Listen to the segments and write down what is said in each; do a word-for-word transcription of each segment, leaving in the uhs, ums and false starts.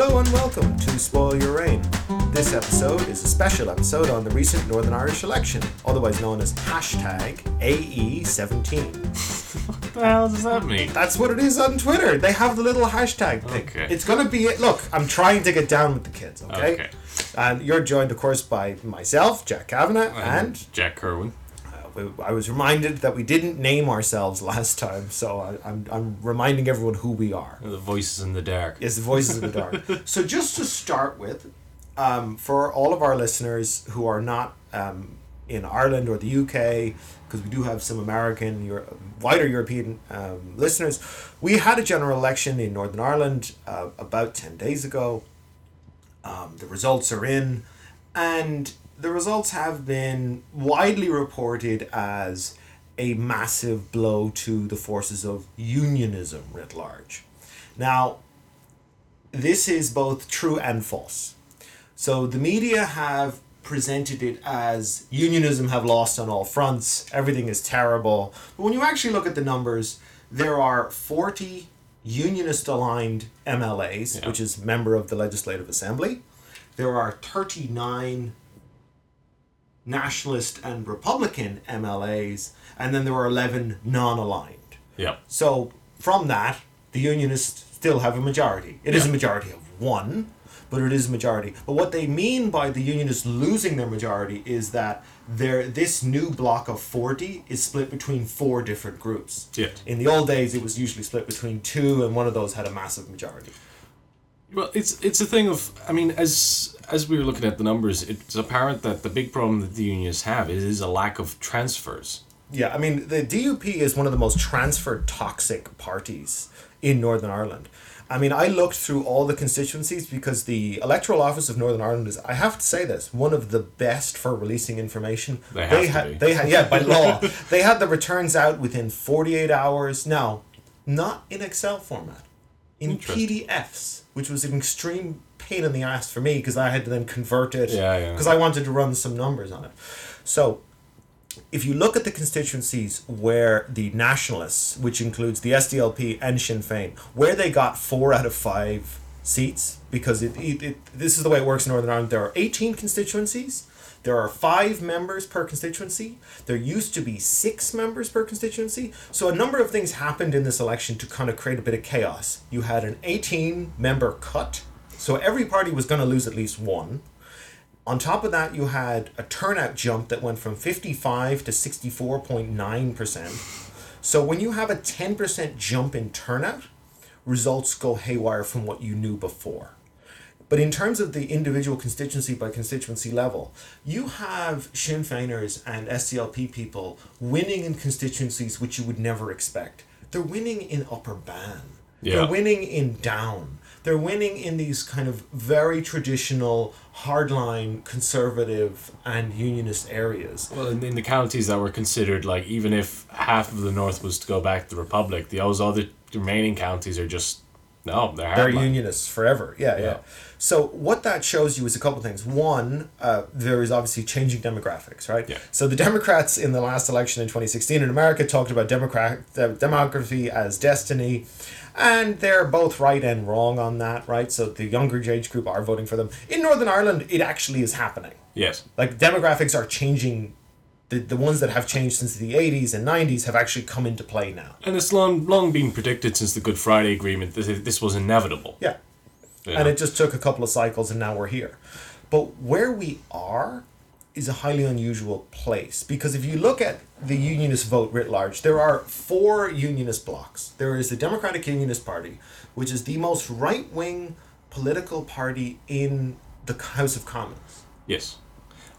Hello and welcome to Spoil Your Reign. This episode is a special episode on the recent Northern Irish election, otherwise known as hashtag A E seventeen. What the hell does that mean? That's what it is on Twitter. They have the little hashtag thing. Okay. It's going to be it. Look, I'm trying to get down with the kids, okay? Okay. And you're joined, of course, by myself, Jack Kavanagh, and... and Jack Kerwin. I was reminded that we didn't name ourselves last time, so I, I'm I'm reminding everyone who we are. The voices in the dark. Yes, the voices in the dark. So just to start with, um, for all of our listeners who are not um, in Ireland or the U K, because we do have some American, Euro- wider European um, listeners, we had a general election in Northern Ireland uh, about ten days ago. Um, the results are in, and... the results have been widely reported as a massive blow to the forces of unionism writ large. Now, this is both true and false. So the media have presented it as unionism have lost on all fronts, everything is terrible. But when you actually look at the numbers, there are forty unionist-aligned M L As, yeah. which is member of the Legislative Assembly. There are thirty-nine Nationalist and Republican M L As, and then there were eleven non-aligned. Yeah. So from that, the Unionists still have a majority. It yeah. is a majority of one, but it is a majority. But what they mean by the Unionists losing their majority is that their this new block of forty is split between four different groups. Yeah. In the old days, it was usually split between two, and one of those had a massive majority. Well, it's it's a thing of, I mean, as as we were looking at the numbers, it's apparent that the big problem that the unions have is, is a lack of transfers. Yeah, I mean, the D U P is one of the most transfer-toxic parties in Northern Ireland. I mean, I looked through all the constituencies because the Electoral Office of Northern Ireland is, I have to say this, one of the best for releasing information. They have they to ha- be. They ha- yeah, by law. They had the returns out within forty-eight hours. Now, not in Excel format. In P D Fs, which was an extreme pain in the ass for me because I had to then convert it because yeah, yeah. I wanted to run some numbers on it. So if you look at the constituencies where the Nationalists, which includes the S D L P and Sinn Féin, where they got four out of five seats, because it, it, it this is the way it works in Northern Ireland, there are eighteen constituencies. There are five members per constituency. There used to be six members per constituency. So a number of things happened in this election to kind of create a bit of chaos. You had an eighteen-member cut. So every party was going to lose at least one. On top of that, you had a turnout jump that went from fifty-five to sixty-four point nine percent. So when you have a ten percent jump in turnout, results go haywire from what you knew before. But in terms of the individual constituency by constituency level, you have Sinn Féiners and S D L P people winning in constituencies which you would never expect. They're winning in Upper Bann. Yeah. They're winning in Down. They're winning in these kind of very traditional, hardline, conservative, and unionist areas. Well, in the counties that were considered, like, even if half of the north was to go back to the Republic, those other remaining counties are just... No, they're, they're unionists forever. Yeah, yeah, yeah. So what that shows you is a couple of things. One, uh, there is obviously changing demographics, right? Yeah. So the Democrats in the last election in twenty sixteen in America talked about democrat uh, demography as destiny, and they're both right and wrong on that, right? So the younger age group are voting for them. In Northern Ireland, it actually is happening. Yes. Like, demographics are changing. The the ones that have changed since the eighties and nineties have actually come into play now. And it's long long been predicted since the Good Friday Agreement that this was inevitable. Yeah. yeah. And it just took a couple of cycles and now we're here. But where we are is a highly unusual place. Because if you look at the unionist vote writ large, there are four unionist blocs. There is the Democratic Unionist Party, which is the most right-wing political party in the House of Commons. Yes.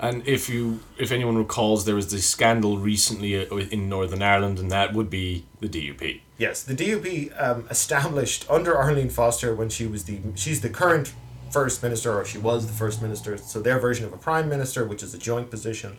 And if you, if anyone recalls, there was this scandal recently in Northern Ireland, and that would be the D U P. Yes, the D U P um, established under Arlene Foster when she was the, she's the current First Minister, or she was the First Minister, so their version of a Prime Minister, which is a joint position.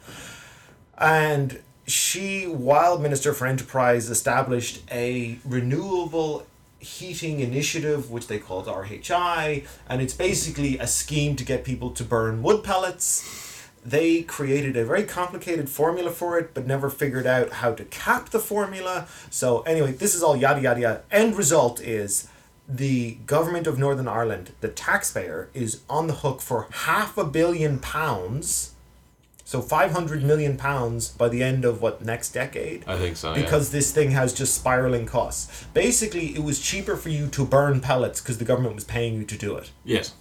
And she, while Minister for Enterprise, established a renewable heating initiative, which they called R H I, and it's basically a scheme to get people to burn wood pellets. They created a very complicated formula for it, but never figured out how to cap the formula. So anyway, this is all yada, yada, yada. End result is the government of Northern Ireland, the taxpayer, is on the hook for half a billion pounds, so five hundred million pounds by the end of, what, next decade? I think so, Because yeah. this thing has just spiraling costs. Basically, it was cheaper for you to burn pellets because the government was paying you to do it. Yes.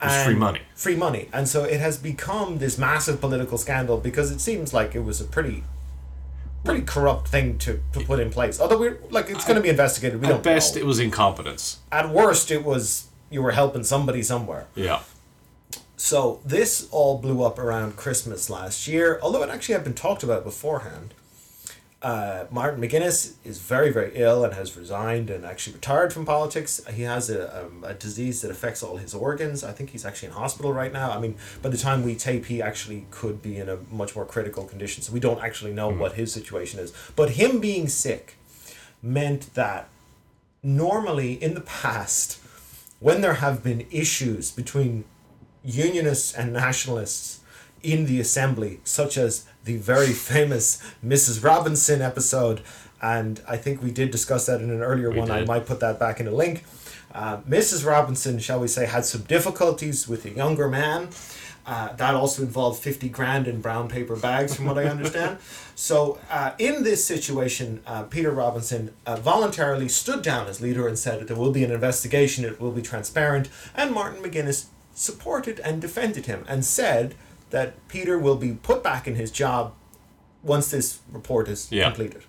It's free money. Free money. And so it has become this massive political scandal because it seems like it was a pretty... pretty corrupt thing to, to put in place. Although we're like, it's going to be investigated. We don't know. At best, it was incompetence. At worst, it was you were helping somebody somewhere. Yeah. So this all blew up around Christmas last year. Although it actually had been talked about beforehand. Uh, Martin McGuinness is very, very ill and has resigned and actually retired from politics. He has a um, a disease that affects all his organs. I think he's actually in hospital right now. I mean, by the time we tape, he actually could be in a much more critical condition. So we don't actually know mm-hmm. what his situation is. But him being sick meant that normally in the past, when there have been issues between unionists and nationalists in the assembly, such as the very famous Mrs Robinson episode, and I think we did discuss that in an earlier we one, did. I might put that back in a link. Uh, Mrs Robinson, shall we say, had some difficulties with a younger man. Uh, that also involved fifty grand in brown paper bags, from what I understand. So uh, in this situation, uh, Peter Robinson uh, voluntarily stood down as leader and said that there will be an investigation, it will be transparent, and Martin McGuinness supported and defended him and said that Peter will be put back in his job once this report is yeah. completed.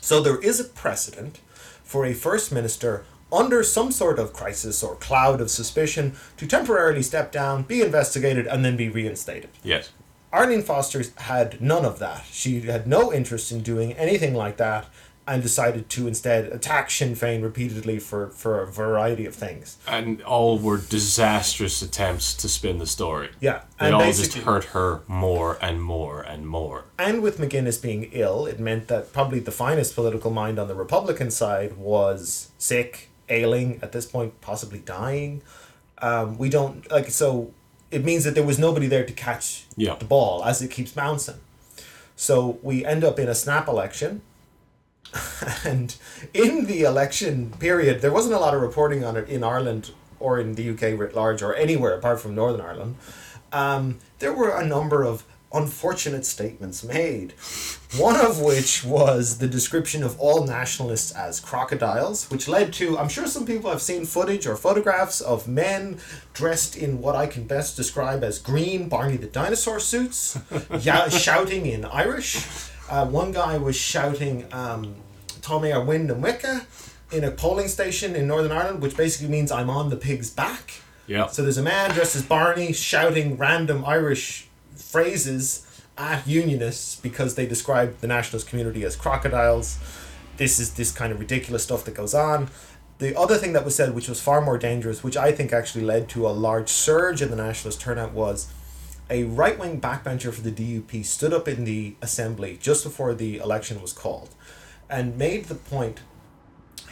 So there is a precedent for a First Minister under some sort of crisis or cloud of suspicion to temporarily step down, be investigated, and then be reinstated. Yes. Arlene Foster had none of that. She had no interest in doing anything like that and decided to instead attack Sinn Féin repeatedly for, for a variety of things. And all were disastrous attempts to spin the story. Yeah. They all just hurt her more and more and more. And with McGuinness being ill, it meant that probably the finest political mind on the Republican side was sick, ailing, at this point possibly dying. Um, we don't... like So it means that there was nobody there to catch yeah. the ball as it keeps bouncing. So we end up in a snap election. And in the election period, there wasn't a lot of reporting on it in Ireland or in the U K writ large or anywhere apart from Northern Ireland. Um, there were a number of unfortunate statements made, one of which was the description of all nationalists as crocodiles, which led to, I'm sure some people have seen footage or photographs of men dressed in what I can best describe as green Barney the Dinosaur suits, ya- shouting in Irish. Uh, one guy was shouting um, Tommy or Wind and Wicca in a polling station in Northern Ireland, which basically means I'm on the pig's back. Yeah. So there's a man dressed as Barney shouting random Irish phrases at unionists because they describe the nationalist community as crocodiles. This is this kind of ridiculous stuff that goes on. The other thing that was said, which was far more dangerous, which I think actually led to a large surge in the nationalist turnout, was a right-wing backbencher for the D U P stood up in the assembly just before the election was called and made the point.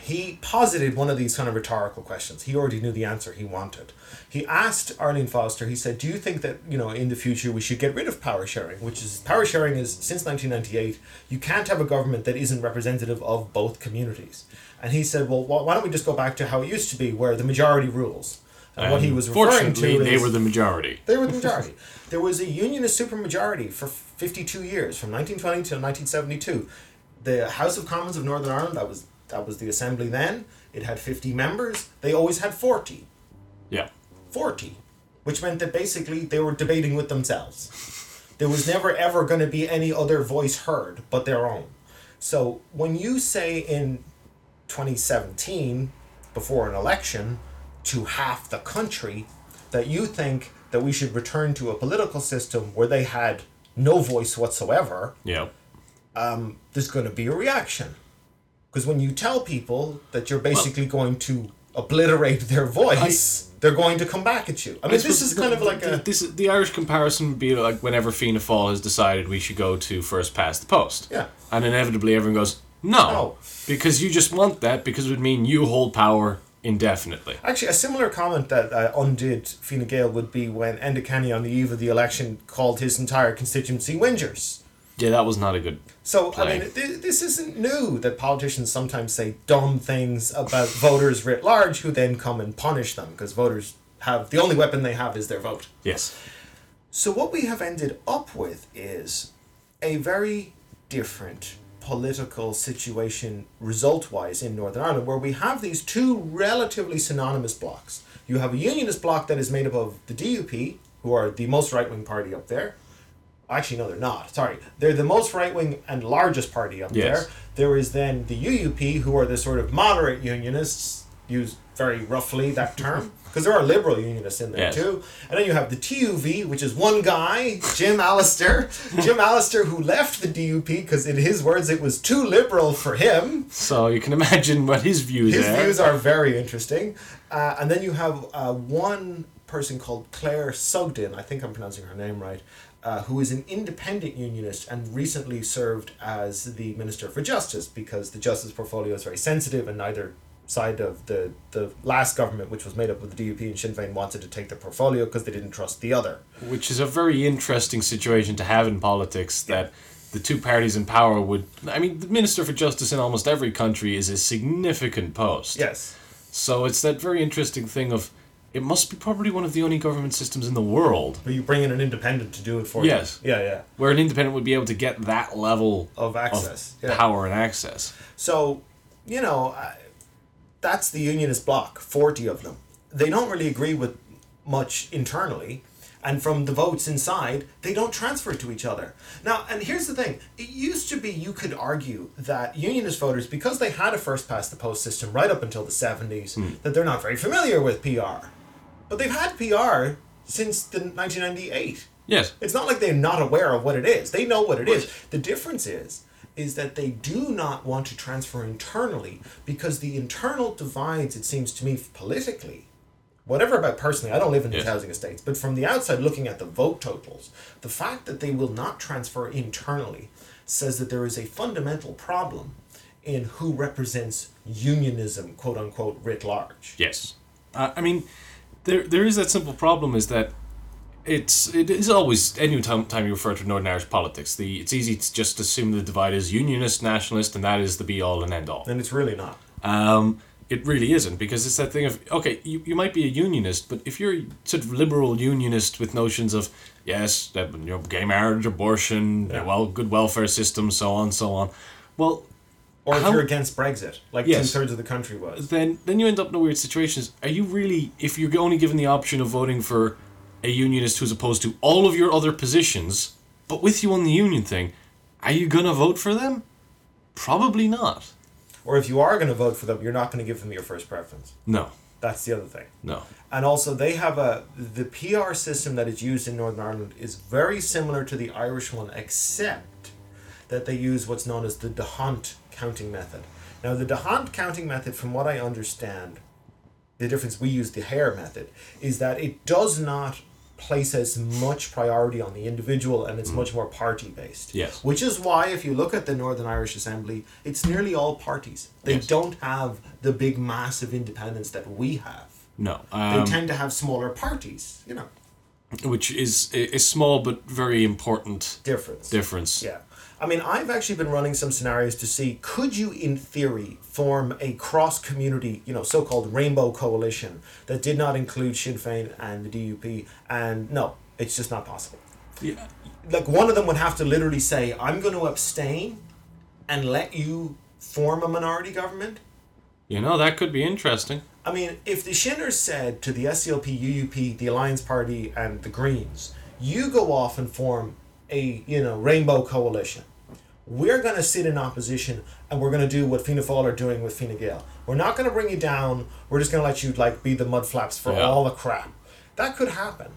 He posited one of these kind of rhetorical questions. He already knew the answer he wanted. He asked Arlene Foster, he said, do you think that, you know, in the future we should get rid of power sharing? Which is, power sharing is, since nineteen ninety-eight, you can't have a government that isn't representative of both communities. And he said, well, why don't we just go back to how it used to be, where the majority rules? And what he was referring to is... they were the majority. They were the majority. There was a unionist supermajority for fifty-two years, from nineteen twenty to nineteen seventy-two. The House of Commons of Northern Ireland, that was that was the assembly then, it had fifty members. They always had forty. Yeah. forty. Which meant that basically they were debating with themselves. There was never ever going to be any other voice heard but their own. So when you say in twenty seventeen, before an election, to half the country that you think that we should return to a political system where they had no voice whatsoever, yeah. um, there's going to be a reaction. Because when you tell people that you're basically well, going to obliterate their voice, I, they're going to come back at you. I mean, I this is kind the, of like the, a... This is, the Irish comparison would be like whenever Fianna Fáil has decided we should go to first past the post. Yeah. And inevitably everyone goes, no, no. Because you just want that because it would mean you hold power indefinitely. Actually, a similar comment that uh, undid Fine Gael would be when Enda Kenny, on the eve of the election, called his entire constituency whingers. Yeah, that was not a good So, play. I mean, th- this isn't new that politicians sometimes say dumb things about voters writ large who then come and punish them, because voters have... The only weapon they have is their vote. Yes. So what we have ended up with is a very different political situation result-wise in Northern Ireland, where we have these two relatively synonymous blocs. You have a unionist bloc that is made up of the D U P, who are the most right-wing party up there. Actually, no, they're not. Sorry. They're the most right-wing and largest party up yes. there. There is then the U U P, who are the sort of moderate unionists, used very roughly that term, because there are liberal unionists in there yes. too. And then you have the T U V, which is one guy, Jim Allister. Jim Allister, who left the D U P because, in his words, it was too liberal for him. So you can imagine what his views his are. His views are very interesting. Uh, and then you have uh, one person called Claire Sugden, I think I'm pronouncing her name right, Uh, who is an independent unionist and recently served as the Minister for Justice, because the justice portfolio is very sensitive and neither side of the, the last government, which was made up of the D U P and Sinn Féin, wanted to take the portfolio because they didn't trust the other. Which is a very interesting situation to have in politics, that yeah. the two parties in power would... I mean, the Minister for Justice in almost every country is a significant post. Yes. So it's that very interesting thing of... It must be probably one of the only government systems in the world. But you bring in an independent to do it for you. Yes. Yeah, yeah. Where an independent would be able to get that level of access, of yeah. power and access. So, you know, uh, that's the unionist bloc, forty of them. They don't really agree with much internally. And from the votes inside, they don't transfer to each other. Now, and here's the thing. It used to be you could argue that unionist voters, because they had a first-past-the-post system right up until the seventies, mm. that they're not very familiar with P R. But they've had P R since the nineteen ninety-eight. Yes. It's not like they're not aware of what it is. They know what it is. The difference is, is that they do not want to transfer internally, because the internal divides, it seems to me, politically, whatever about personally, I don't live in these yes. housing estates, but from the outside looking at the vote totals, the fact that they will not transfer internally says that there is a fundamental problem in who represents unionism, quote-unquote, writ large. Yes. Uh, I mean... There, there is that simple problem, is that it's it is always, any time, time you refer to Northern Irish politics, the it's easy to just assume the divide is unionist, nationalist, and that is the be-all and end-all. And it's really not. Um, it really isn't, because it's that thing of, okay, you, you might be a unionist, but if you're a sort of liberal unionist with notions of, yes, that, you know, gay marriage, abortion, yeah. well, good welfare system, so on, so on, well... Or if How? you're against Brexit, like yes. two-thirds of the country was. Then then you end up in a weird situation. Are you really, if you're only given the option of voting for a unionist who's opposed to all of your other positions, but with you on the union thing, are you going to vote for them? Probably not. Or if you are going to vote for them, you're not going to give them your first preference. No. That's the other thing. No. And also they have a, the P R system that is used in Northern Ireland is very similar to the Irish one, except that they use what's known as the DeHunt counting method. Now, the DeHunt counting method, from what I understand, the difference we use the Hare method, is that it does not place as much priority on the individual, and it's mm. much more party-based. Yes. Which is why, if you look at the Northern Irish Assembly, it's nearly all parties. They yes. don't have the big mass of independence that we have. No. Um, they tend to have smaller parties, you know. Which is a, a small but very important difference. Difference. Yeah. I mean, I've actually been running some scenarios to see, could you, in theory, form a cross-community, you know, so-called rainbow coalition that did not include Sinn Féin and the D U P? And no, it's just not possible. Yeah. Like, one of them would have to literally say, I'm going to abstain and let you form a minority government? You know, that could be interesting. I mean, if the Shinners said to the S D L P, U U P, the Alliance Party, and the Greens, you go off and form a, you know, rainbow coalition. We're going to sit in opposition, and we're going to do what Fianna Fáil are doing with Fine Gael. We're not going to bring you down. We're just going to let you, like, be the mudflaps for yeah. all the crap. That could happen.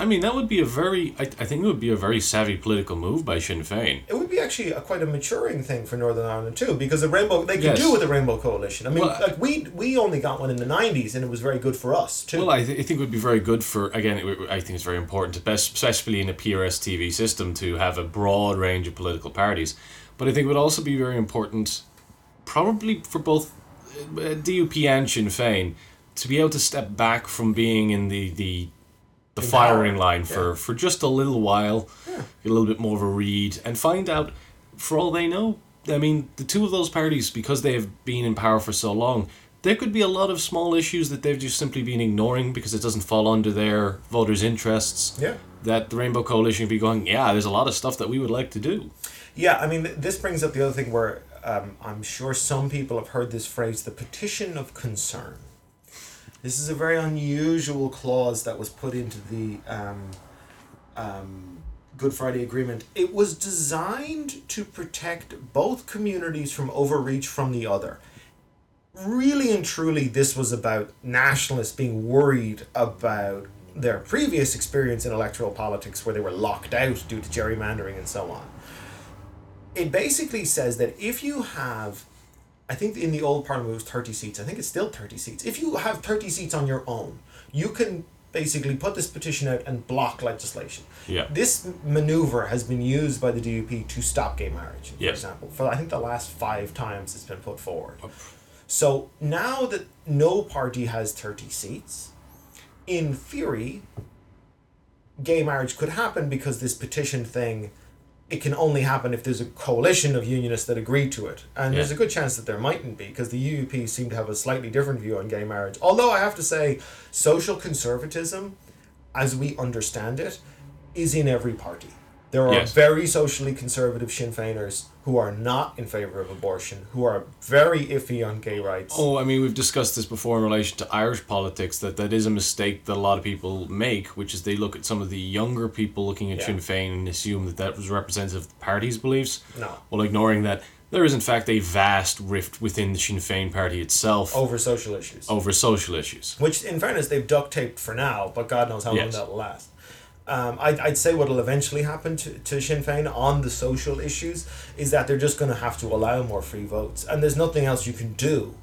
I mean, that would be a very... I, I think it would be a very savvy political move by Sinn Féin. It would be actually a, quite a maturing thing for Northern Ireland, too, because the rainbow... They could yes. do with a rainbow coalition. I mean, well, like, we we only got one in the nineties, and it was very good for us, too. Well, I, th- I think it would be very good for... Again, it, I think it's very important, to best, especially in a P R S T V system, to have a broad range of political parties. But I think it would also be very important, probably for both D U P and Sinn Féin, to be able to step back from being in the... the the firing line yeah. for, for just a little while, yeah. get a little bit more of a read, and find out, for all they know, I mean, the two of those parties, because they have been in power for so long, there could be a lot of small issues that they've just simply been ignoring because it doesn't fall under their voters' interests. Yeah. That the Rainbow Coalition would be going, yeah, there's a lot of stuff that we would like to do. Yeah, I mean, this brings up the other thing where um, I'm sure some people have heard this phrase, the petition of concern. This is a very unusual clause that was put into the um, um, Good Friday Agreement. It was designed to protect both communities from overreach from the other. Really and truly, this was about nationalists being worried about their previous experience in electoral politics where they were locked out due to gerrymandering and so on. It basically says that if you have, I think in the old parliament it was thirty seats, I think it's still thirty seats. If you have thirty seats on your own, you can basically put this petition out and block legislation. Yeah. This manoeuvre has been used by the D U P to stop gay marriage, for yep. example. For I think the last five times it's been put forward. Oh. So now that no party has thirty seats, in theory, gay marriage could happen because this petition thing, it can only happen if there's a coalition of unionists that agree to it. And yeah. there's a good chance that there mightn't be, because the U U P seem to have a slightly different view on gay marriage. Although I have to say, social conservatism, as we understand it, is in every party. There are yes. very socially conservative Sinn Féiners who are not in favour of abortion, who are very iffy on gay rights. Oh, I mean, we've discussed this before in relation to Irish politics, that that is a mistake that a lot of people make, which is they look at some of the younger people looking at yeah. Sinn Féin and assume that that was representative of the party's beliefs, no. while ignoring that there is, in fact, a vast rift within the Sinn Féin party itself. Over social issues. Over social issues. Which, in fairness, they've duct-taped for now, but God knows how yes. long that will last. Um, I'd, I'd say what will eventually happen to, to Sinn Féin on the social issues is that they're just going to have to allow more free votes. And there's nothing else you can do.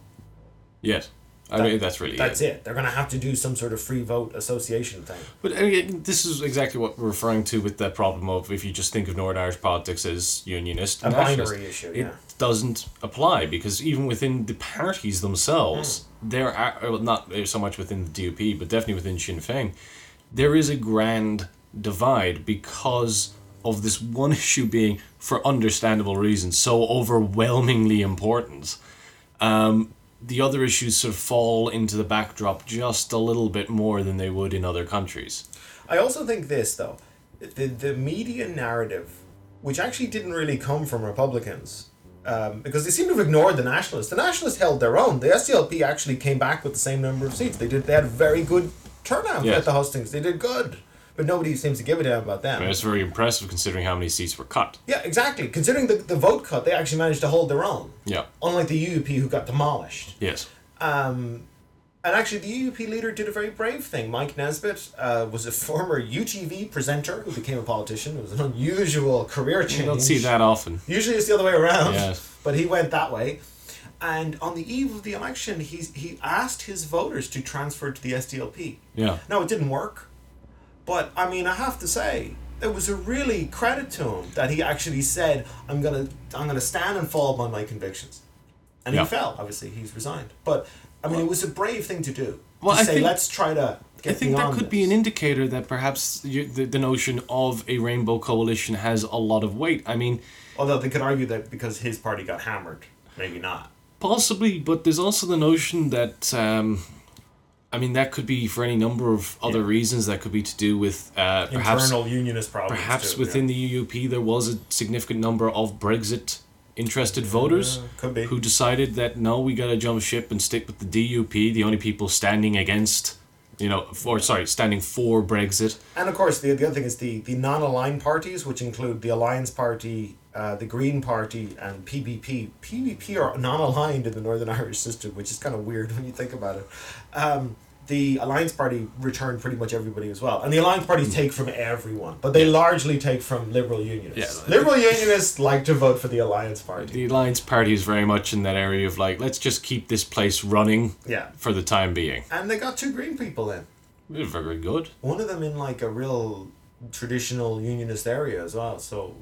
Yes. I that, mean, that's really That's it. it. They're going to have to do some sort of free vote association thing. But I mean, this is exactly what we're referring to with that problem of if you just think of Northern Irish politics as unionist and nationalist. A binary issue, yeah. It doesn't apply because even within the parties themselves, mm. there are, not so much within the D U P, but definitely within Sinn Féin, there is a grand divide because of this one issue being, for understandable reasons, so overwhelmingly important. Um, the other issues sort of fall into the backdrop just a little bit more than they would in other countries. I also think this, though, the, the media narrative, which actually didn't really come from Republicans, um, because they seem to have ignored the Nationalists. The Nationalists held their own. The S D L P actually came back with the same number of seats. They did. They had very good turnout yes. at the hostings. They did good. But nobody seems to give a damn about them. I mean, it's very impressive considering how many seats were cut. Yeah, exactly. Considering the, the vote cut, they actually managed to hold their own. Yeah. Unlike the U U P, who got demolished. Yes. Um, and actually, the U U P leader did a very brave thing. Mike Nesbitt uh, was a former U T V presenter who became a politician. It was an unusual career change. You don't see that often. Usually it's the other way around. Yes. But he went that way. And on the eve of the election, he, he asked his voters to transfer to the S D L P. Yeah. Now, it didn't work. But, I mean, I have to say, it was a really credit to him that he actually said, I'm going to I'm gonna stand and fall by my convictions. And yeah. he fell, obviously. He's resigned. But, I mean, well, it was a brave thing to do. Well, to I say, think, let's try to get I think beyond that could this. Be an indicator that perhaps you, the, the notion of a Rainbow Coalition has a lot of weight. I mean... Although they could argue that because his party got hammered, maybe not. Possibly, but there's also the notion that... Um, I mean, that could be for any number of other yeah. reasons. That could be to do with uh, perhaps internal unionist problems. Perhaps too, within yeah. the U U P, there was a significant number of Brexit interested yeah, voters could be. Who decided that no, we got to jump ship and stick with the D U P, the only people standing against, you know, or sorry, standing for Brexit. And of course, the the other thing is the the non-aligned parties, which include the Alliance Party. Uh, the Green Party and P B P. P B P are non-aligned in the Northern Irish system, which is kind of weird when you think about it. Um, the Alliance Party returned pretty much everybody as well. And the Alliance Party take from everyone, but they yeah. largely take from Liberal Unionists. Yeah. Liberal Unionists like to vote for the Alliance Party. The Alliance Party is very much in that area of like, let's just keep this place running yeah. for the time being. And they got two Green people in. They're very good. One of them in like a real traditional unionist area as well, so...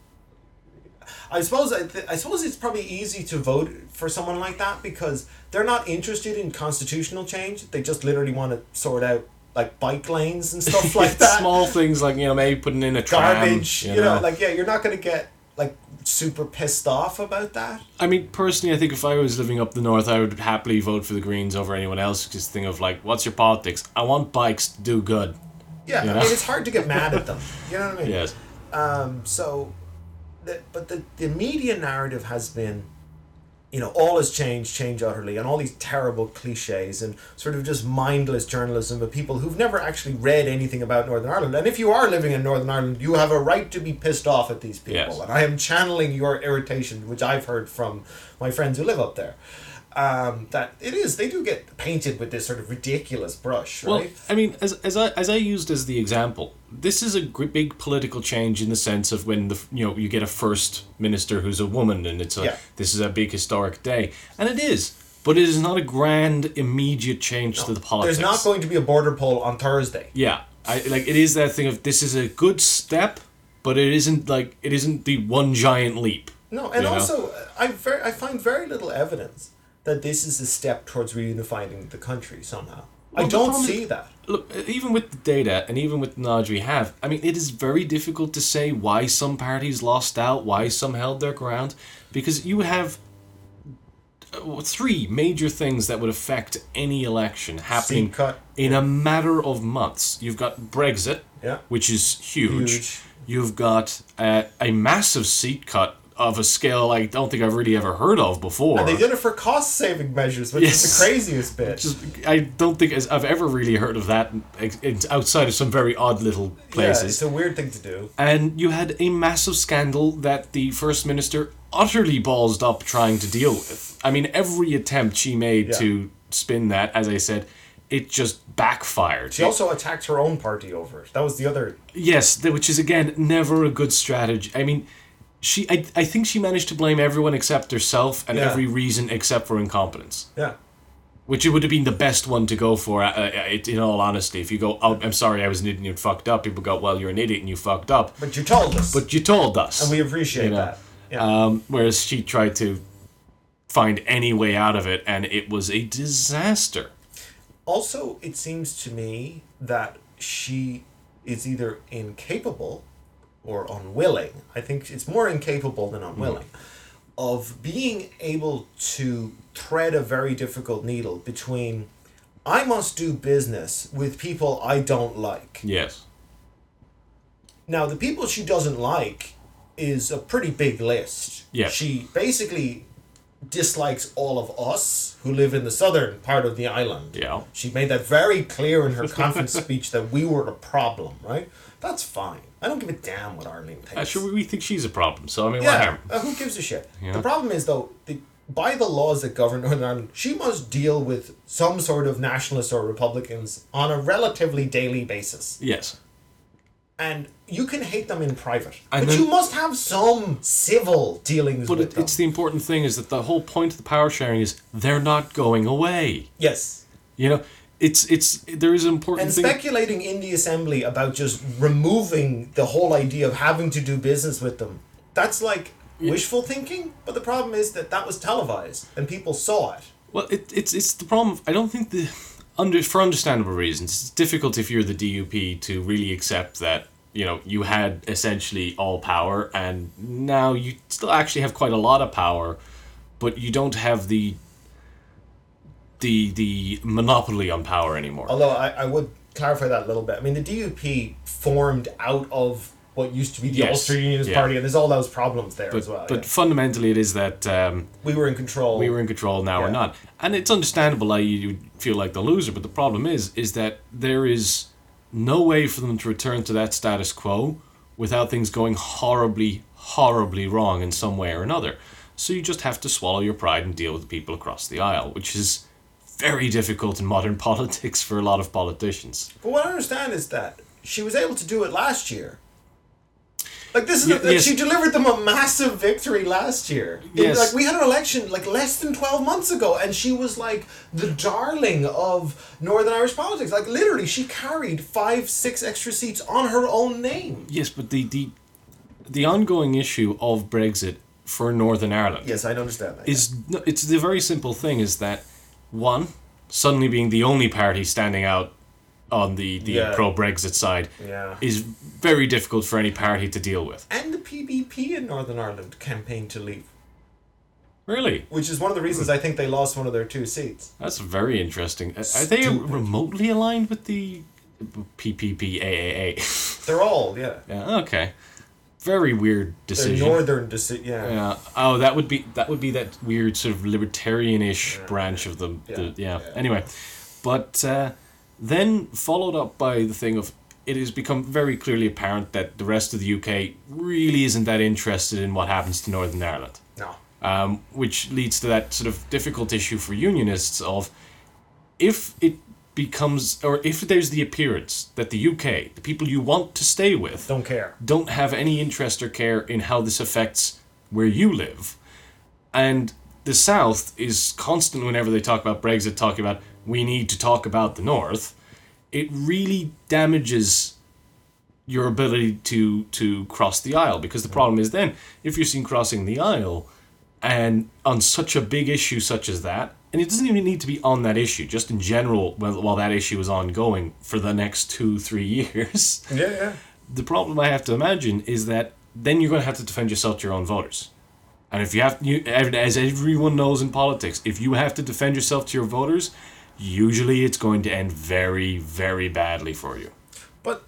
I suppose I, th- I suppose it's probably easy to vote for someone like that because they're not interested in constitutional change. They just literally want to sort out like bike lanes and stuff like that. Small things like, you know, maybe putting in a tram. Garbage, you, you know? know, like, yeah, you're not going to get, like, super pissed off about that. I mean, personally, I think if I was living up the north, I would happily vote for the Greens over anyone else. Just think of, like, what's your politics? I want bikes to do good. Yeah, you know? I mean, it's hard to get mad at them. You know what I mean? Yes. Um, so, the, but the, the media narrative has been, you know, all has changed, change utterly, and all these terrible cliches and sort of just mindless journalism of people who've never actually read anything about Northern Ireland. And if you are living in Northern Ireland, you have a right to be pissed off at these people. Yes. And I am channeling your irritation, which I've heard from my friends who live up there. Um, that it is, they do get painted with this sort of ridiculous brush, right? Well, I mean, as as I as I used as the example, this is a big political change in the sense of when the you know you get a first minister who's a woman, and it's a yeah. this is a big historic day, and it is, but it is not a grand immediate change no, to the politics. There's not going to be a border poll on Thursday. Yeah, I like it is that thing of this is a good step, but it isn't like it isn't the one giant leap. No, and also know? I very I find very little evidence that this is a step towards reunifying the country somehow. Well, I don't see is, that. Look, even with the data and even with the knowledge we have, I mean, it is very difficult to say why some parties lost out, why some held their ground, because you have three major things that would affect any election happening in yeah. a matter of months. You've got Brexit, yeah. which is huge. huge. You've got uh, a massive seat cut of a scale I don't think I've really ever heard of before. And they did it for cost-saving measures, which yes. is the craziest bit. Just, I don't think I've ever really heard of that outside of some very odd little places. Yeah, it's a weird thing to do. And you had a massive scandal that the First Minister utterly ballsed up trying to deal with. I mean, every attempt she made yeah. to spin that, as I said, it just backfired. She also attacked her own party over it. That was the other... Yes, which is, again, never a good strategy. I mean... She, I, I think she managed to blame everyone except herself and yeah. every reason except for incompetence. Yeah. Which it would have been the best one to go for, uh, in all honesty. If you go, oh, I'm sorry, I was an idiot and fucked up, people go, well, you're an idiot and you fucked up. But you told us. But you told us. And we appreciate you know? that. Yeah. Um, whereas she tried to find any way out of it, and it was a disaster. Also, it seems to me that she is either incapable... or unwilling, I think it's more incapable than unwilling, mm-hmm. of being able to thread a very difficult needle between, I must do business with people I don't like. Yes. Now, the people she doesn't like is a pretty big list. Yeah. She basically dislikes all of us who live in the southern part of the island. Yeah. She made that very clear in her conference speech that we were the problem, right? That's fine. I don't give a damn what Arlene thinks. Uh, sure, we think she's a problem, so I mean, yeah, whatever. Uh, who gives a shit? Yeah. The problem is, though, the, by the laws that govern Northern Ireland, she must deal with some sort of nationalists or Republicans on a relatively daily basis. Yes. And you can hate them in private, and but then, you must have some civil dealings with it, them. But it's the important thing is that the whole point of the power sharing is they're not going away. Yes. You know... It's, it's, there is an important thing. And speculating in the assembly about just removing the whole idea of having to do business with them, that's like yeah. wishful thinking, but the problem is that that was televised and people saw it. Well, it, it's, it's the problem. I don't think the, under, for understandable reasons, it's difficult if you're the D U P to really accept that, you know, you had essentially all power and now you still actually have quite a lot of power, but you don't have the the the monopoly on power anymore. Although I, I would clarify that a little bit. I mean, the D U P formed out of what used to be the yes. Ulster Unionist yeah. Party, and there's all those problems there but, as well. But yeah. fundamentally it is that... Um, we were in control. We were in control, now yeah. we're not. And it's understandable that you feel like the loser, but the problem is, is that there is no way for them to return to that status quo without things going horribly, horribly wrong in some way or another. So you just have to swallow your pride and deal with the people across the aisle, which is... very difficult in modern politics for a lot of politicians. But what I understand is that she was able to do it last year. Like this is yeah, the, yes. she delivered them a massive victory last year. Yes. It, like we had an election like less than twelve months ago, and she was like the darling of Northern Irish politics. Like literally, she carried five, six extra seats on her own name. Yes, but the the, the ongoing issue of Brexit for Northern Ireland. Yes, I understand that. Is yeah. it's the very simple thing is that. One, suddenly being the only party standing out on the, the yeah. pro-Brexit side yeah. is very difficult for any party to deal with. And the P B P in Northern Ireland campaigned to leave. Really? Which is one of the reasons I think they lost one of their two seats. That's very interesting. Stupid. Are they remotely aligned with the P P P A A A? They're all, yeah. Yeah, okay. Very weird decision. The northern decision, yeah. Yeah. Oh, that would be that would be that weird sort of libertarianish yeah. branch of the yeah. the yeah. yeah. Anyway, but uh, then followed up by the thing of it has become very clearly apparent that the rest of the U K really isn't that interested in what happens to Northern Ireland. No. Um, which leads to that sort of difficult issue for unionists of if it becomes, or if there's the appearance that the U K, the people you want to stay with, don't care, don't have any interest or care in how this affects where you live. And the South is constant, whenever they talk about Brexit, talking about, we need to talk about the North. It really damages your ability to, to cross the aisle, because the problem is then, if you're seen crossing the aisle, and on such a big issue such as that, and it doesn't even need to be on that issue, just in general, while, while that issue is ongoing for the next two, three years. Yeah, yeah. The problem I have to imagine is that then you're going to have to defend yourself to your own voters. And if you have, you, as everyone knows in politics, if you have to defend yourself to your voters, usually it's going to end very, very badly for you. But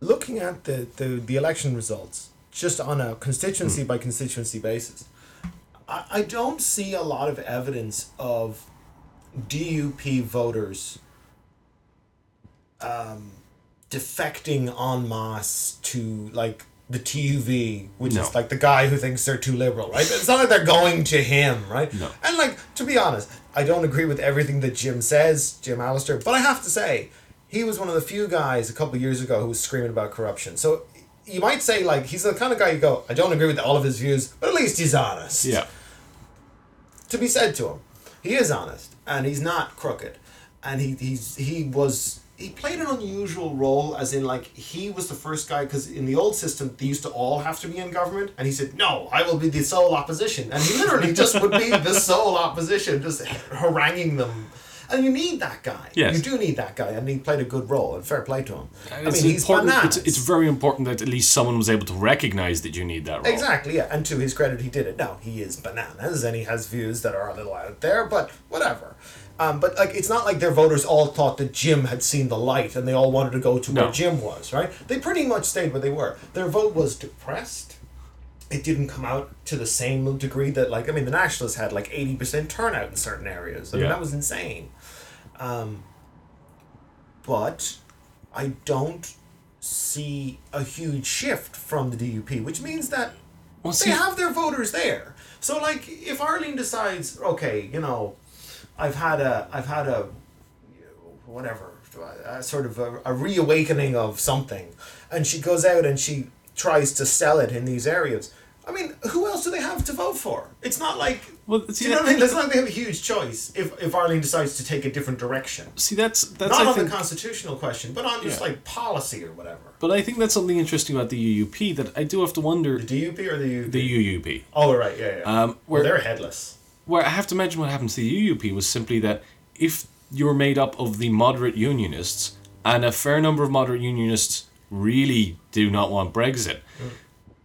looking at the, the, the election results, just on a constituency by constituency basis, I, I don't see a lot of evidence of D U P voters um, defecting en masse to, like, the T U V, which no. is, like, the guy who thinks they're too liberal, right? It's not like they're going to him, right? No. And, like, to be honest, I don't agree with everything that Jim says, Jim Allister, but I have to say, he was one of the few guys a couple of years ago who was screaming about corruption. So you might say, like, he's the kind of guy you go, I don't agree with all of his views, but at least he's honest. Yeah. To be said to him, he is honest, and he's not crooked. And he he's, he was, he played an unusual role, as in, like, he was the first guy, because in the old system, they used to all have to be in government, and he said, no, I will be the sole opposition. And he literally just would be the sole opposition, just haranguing them. And you need that guy. Yes. You do need that guy, and he played a good role, and fair play to him. And I mean, he's bananas. It's, it's very important that at least someone was able to recognise that you need that role. Exactly, yeah, and to his credit, he did it. Now, he is bananas, and he has views that are a little out there, but whatever. Um, but like, it's not like their voters all thought that Jim had seen the light, and they all wanted to go to no. where Jim was, right? They pretty much stayed where they were. Their vote was depressed. It didn't come out to the same degree that, like, I mean, the Nationalists had, like, eighty percent turnout in certain areas. I yeah. mean, that was insane. Um, but I don't see a huge shift from the D U P, which means that well, they have their voters there. So, like, if Arlene decides, okay, you know, I've had a, I've had a, you know, whatever, a sort of a, a reawakening of something, and she goes out and she tries to sell it in these areas. I mean, who else do they have to vote for? It's not like, well, see, do you know what I mean? It's not like they have a huge choice if, if Arlene decides to take a different direction. See, that's... that's not I on think, the constitutional question, but on yeah. just, like, policy or whatever. But I think that's something interesting about the U U P that I do have to wonder... The D U P or the U U P? The U U P. Oh, right, yeah, yeah. Um, where, well, they're headless. Where I have to imagine what happened to the U U P was simply that if you're made up of the moderate unionists, and a fair number of moderate unionists really do not want Brexit... Mm.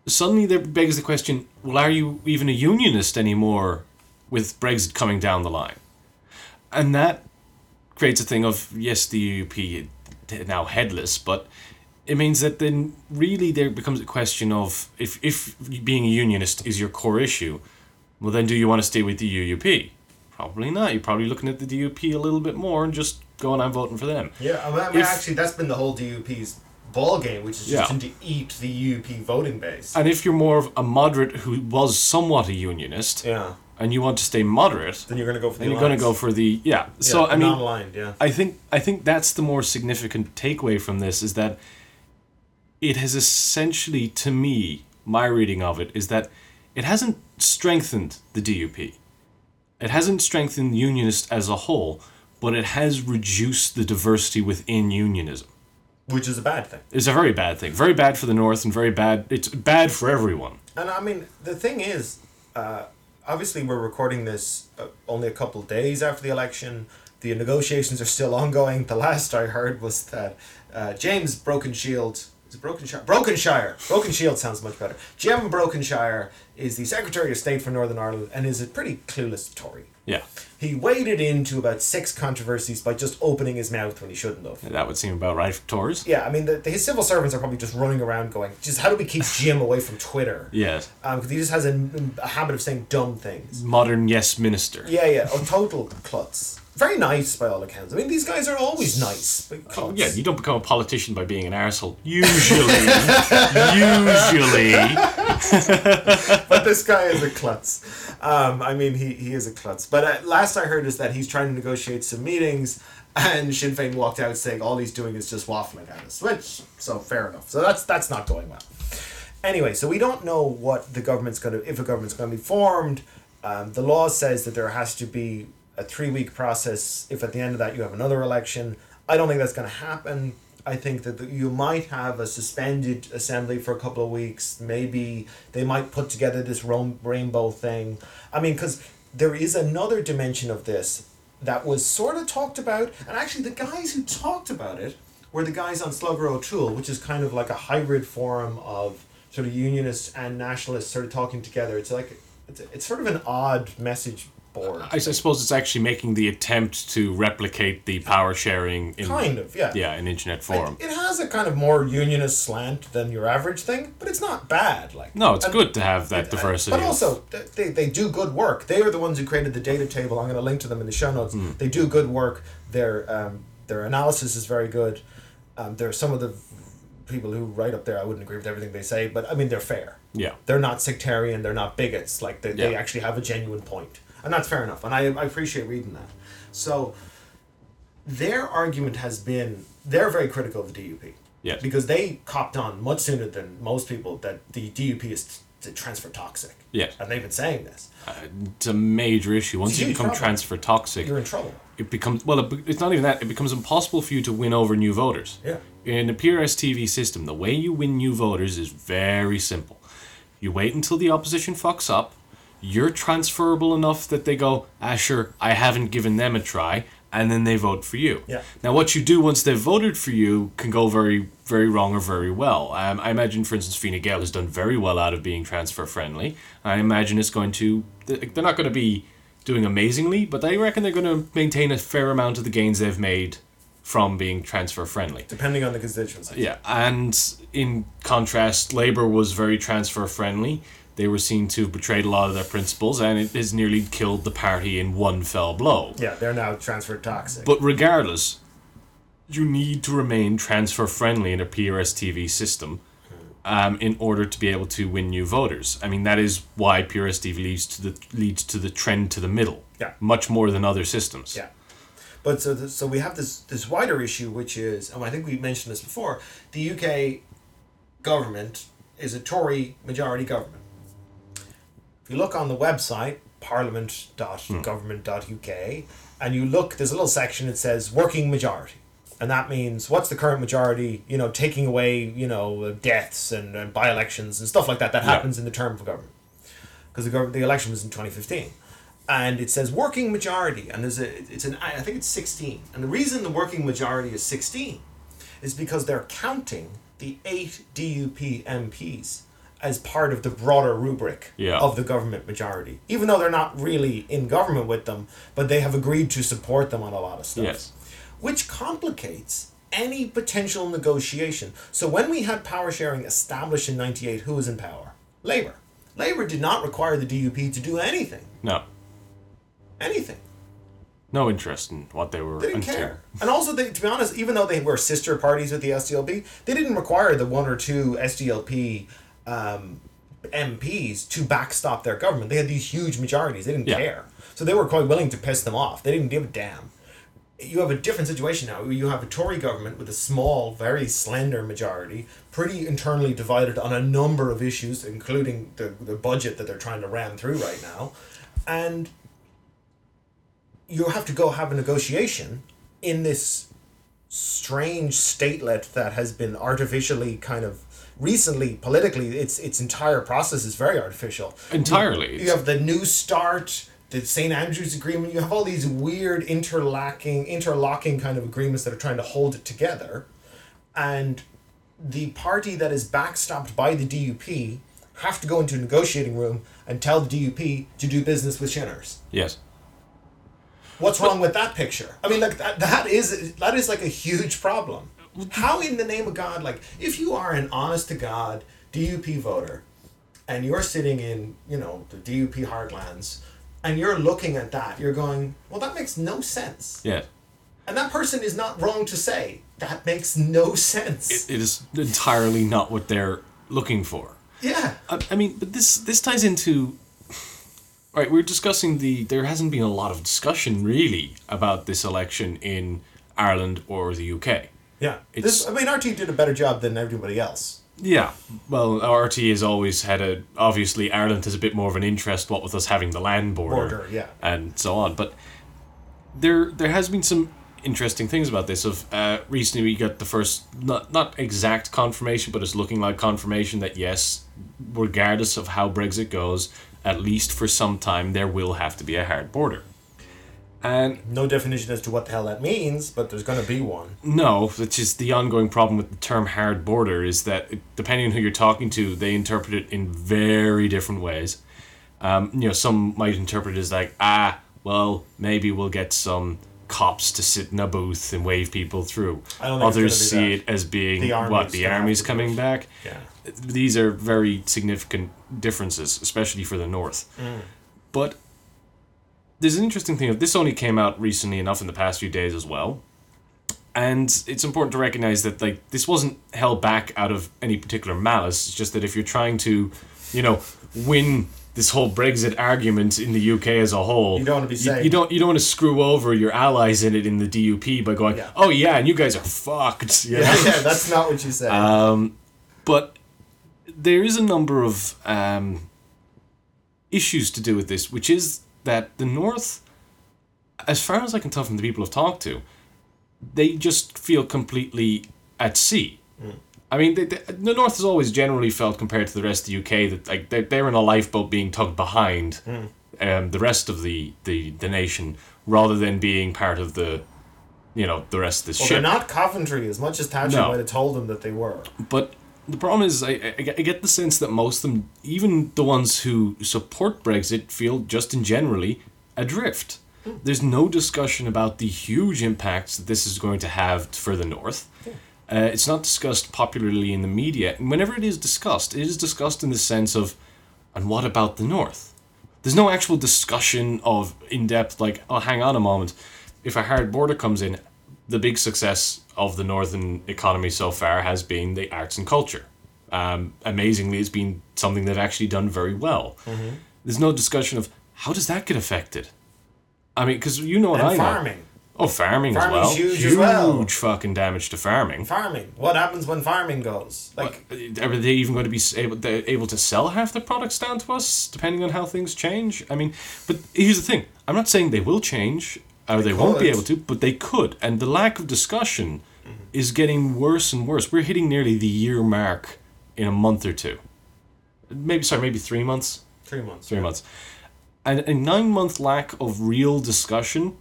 Suddenly there begs the question, well, are you even a unionist anymore with Brexit coming down the line? And that creates a thing of, yes, the U U P is now headless, but it means that then really there becomes a question of, if, if being a unionist is your core issue, well, then do you want to stay with the U U P? Probably not. You're probably looking at the D U P a little bit more and just going, I'm voting for them. Yeah, I mean, if, actually, that's been the whole D U P's ball game, which is just yeah. to eat the U U P voting base. And if you're more of a moderate who was somewhat a unionist, yeah. and you want to stay moderate, then you're going to go for the. Then you're going to go for the yeah. yeah so I mean, aligned, yeah. I think I think that's the more significant takeaway from this, is that it has essentially, to me, my reading of it is that it hasn't strengthened the D U P, it hasn't strengthened unionists as a whole, but it has reduced the diversity within unionism. Which is a bad thing. It's a very bad thing. Very bad for the North, and very bad... It's bad for everyone. And, I mean, the thing is, uh, obviously we're recording this uh, only a couple of days after the election. The negotiations are still ongoing. The last I heard was that uh, James Brokenshield, is it Brokenshire? Brokenshire. Brokenshield sounds much better. Jim Brokenshire is the Secretary of State for Northern Ireland and is a pretty clueless Tory. Yeah. He waded into about six controversies by just opening his mouth when he shouldn't have. That would seem about right for Tories. Yeah, I mean, the, the, his civil servants are probably just running around going, just how do we keep Jim away from Twitter? Yes. Um, because he just has a, a habit of saying dumb things. Modern yes minister. Yeah, yeah. Oh, total klutz. Very nice, by all accounts. I mean, these guys are always nice. But oh, yeah, you don't become a politician by being an arsehole. Usually. Usually. But this guy is a klutz. Um, I mean, he, he is a klutz. But uh, last I heard is that he's trying to negotiate some meetings, and Sinn Féin walked out saying all he's doing is just waffling at us. Which, so fair enough. So that's that's not going well. Anyway, so we don't know what the government's going to, if a government's going to be formed. Um, the law says that there has to be a three-week process. If at the end of that you have another election, I don't think that's going to happen. I think that the, you might have a suspended assembly for a couple of weeks. Maybe they might put together this rainbow thing. I mean, because there is another dimension of this that was sort of talked about, and actually the guys who talked about it were the guys on Slugger O'Toole, which is kind of like a hybrid forum of sort of unionists and nationalists sort of talking together. It's like, it's, it's sort of an odd message board. I, I suppose it's actually making the attempt to replicate the power sharing in kind of yeah yeah an internet forum. It, it has a kind of more unionist slant than your average thing, but it's not bad. Like no, it's and, good to have that and, diversity. And, but also, they they do good work. They are the ones who created the data table. I'm going to link to them in the show notes. Mm. They do good work. Their um their analysis is very good. Um, there are some of the people who write up there, I wouldn't agree with everything they say, but I mean they're fair. Yeah, they're not sectarian. They're not bigots. Like they yeah. they actually have a genuine point. And that's fair enough, and I, I appreciate reading that. So their argument has been, they're very critical of the D U P. Yes. Because they copped on much sooner than most people that the D U P is t- transfer toxic. Yes. And they've been saying this. Uh, it's a major issue. Once you become trouble. transfer toxic, you're in trouble. It becomes, well, it, it's not even that. It becomes impossible for you to win over new voters. Yeah. In a P R S T V system, the way you win new voters is very simple. You wait until the opposition fucks up. You're transferable enough that they go, ah, sure, I haven't given them a try, and then they vote for you. Yeah. Now, what you do once they've voted for you can go very, very wrong or very well. Um, I imagine, for instance, Fine Gael has done very well out of being transfer-friendly. I imagine it's going to... They're not going to be doing amazingly, but I reckon they're going to maintain a fair amount of the gains they've made from being transfer-friendly. Depending on the constituency. Yeah, and in contrast, Labour was very transfer-friendly. They were seen to have betrayed a lot of their principles, and it has nearly killed the party in one fell blow. Yeah, they're now transfer toxic. But regardless, you need to remain transfer friendly in a P R S T V system um, in order to be able to win new voters. I mean, that is why P R S T V leads to the leads to the trend to the middle, yeah, much more than other systems. Yeah. But so the, so we have this this wider issue, which is, and I think we mentioned this before, the U K government is a Tory majority government. If you look on the website, parliament dot government dot U K, and you look, there's a little section that says working majority. And that means, what's the current majority, you know, taking away, you know, deaths and, and by-elections and stuff like that. That yeah. happens in the term of government. Because the government, the election was in twenty fifteen. And it says working majority. And there's a, it's an, I think it's sixteen. And the reason the working majority is sixteen is because they're counting the eight D U P M Ps as part of the broader rubric yeah. of the government majority, even though they're not really in government with them, but they have agreed to support them on a lot of stuff, yes. which complicates any potential negotiation. So when we had power sharing established in ninety-eight, who was in power? Labour. Labour did not require the D U P to do anything. No. Anything. No interest in what they were. They didn't into. care. And also, they, to be honest, even though they were sister parties with the S D L P, they didn't require the one or two S D L P Um, M Ps to backstop their government. They had these huge majorities. They didn't yeah. care. So they were quite willing to piss them off. They didn't give a damn. You have a different situation now. You have a Tory government with a small, very slender majority, pretty internally divided on a number of issues, including the, the budget that they're trying to ram through right now. And you have to go have a negotiation in this strange statelet that has been artificially kind of recently, politically, its its entire process is very artificial. Entirely. You, you have the New Start, the Saint Andrews Agreement, you have all these weird interlocking, interlocking kind of agreements that are trying to hold it together. And the party that is backstopped by the D U P have to go into a negotiating room and tell the D U P to do business with Shinners. Yes. What's but, wrong with that picture? I mean, like that, that is that is like a huge problem. How in the name of God, like, if you are an honest-to-God D U P voter and you're sitting in, you know, the D U P heartlands and you're looking at that, you're going, well, that makes no sense. Yeah. And that person is not wrong to say, that makes no sense. It, it is entirely not what they're looking for. Yeah. I, I mean, but this, this ties into... All right, we were discussing the... There hasn't been a lot of discussion, really, about this election in Ireland or the U K. Yeah. This, I mean, R T did a better job than everybody else. Yeah. Well, R T has always had a... Obviously, Ireland has a bit more of an interest, what with us having the land border. Border, yeah. And so on. But there, there has been some... interesting things about this. Of uh, recently we got the first not not exact confirmation, but it's looking like confirmation that yes, regardless of how Brexit goes, at least for some time there will have to be a hard border. And no definition as to what the hell that means, but there's going to be one. No, which is the ongoing problem with the term hard border, is that depending on who you're talking to, they interpret it in very different ways. Um, you know, some might interpret it as like, ah, well, maybe we'll get some cops to sit in a booth and wave people through. Others see it as being the what the army's coming back. Yeah. These are very significant differences, especially for the north. Mm. But there's an interesting thing. This only came out recently enough in the past few days as well, and it's important to recognize that like this wasn't held back out of any particular malice. It's just that if you're trying to, you know, win this whole Brexit argument in the U K as a whole, you don't want to be saying you, you don't you don't want to screw over your allies in it in the D U P by going, yeah. oh yeah, and you guys are fucked. You know? Yeah, yeah, that's not what you said. Um, but there is a number of um, issues to do with this, which is that the North, as far as I can tell from the people I've talked to, they just feel completely at sea. Mm. I mean, they, they, the North has always generally felt, compared to the rest of the U K, that like they're, they're in a lifeboat being tugged behind mm. um, the rest of the, the, the nation, rather than being part of the, you know, the rest of this well, ship. Well, they're not Coventry, as much as Thatcher no. might have told them that they were. But the problem is, I, I, I get the sense that most of them, even the ones who support Brexit, feel just in generally adrift. Mm. There's no discussion about the huge impacts that this is going to have for the North. Yeah. Uh, it's not discussed popularly in the media. And whenever it is discussed, it is discussed in the sense of, and what about the North? There's no actual discussion of in-depth, like, oh, hang on a moment. If a hard border comes in, the big success of the Northern economy so far has been the arts and culture. Um, amazingly, it's been something they've actually done very well. Mm-hmm. There's no discussion of, how does that get affected? I mean, because you know what and I farming. know. farming. Oh, farming Farming's as well. Huge, huge as well. Huge fucking damage to farming. Farming. What happens when farming goes? Like, what, are they even going to be able able to sell half their products down to us, depending on how things change? I mean, but here's the thing. I'm not saying they will change, or they, they won't be able to, but they could. And the lack of discussion mm-hmm. is getting worse and worse. We're hitting nearly the year mark in a month or two. Maybe, sorry, maybe three months? Three months. Three yeah. months. And a nine-month lack of real discussion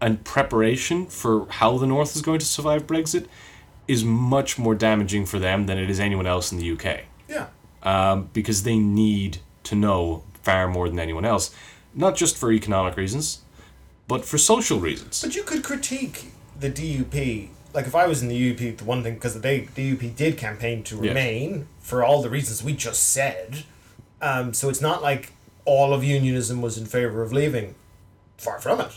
and preparation for how the North is going to survive Brexit is much more damaging for them than it is anyone else in the U K. Yeah. Um, because they need to know far more than anyone else, not just for economic reasons, but for social reasons. But you could critique the D U P. Like, if I was in the U U P, the one thing, because the D U P did campaign to remain yes. for all the reasons we just said. Um, so it's not like all of unionism was in favour of leaving. Far from it.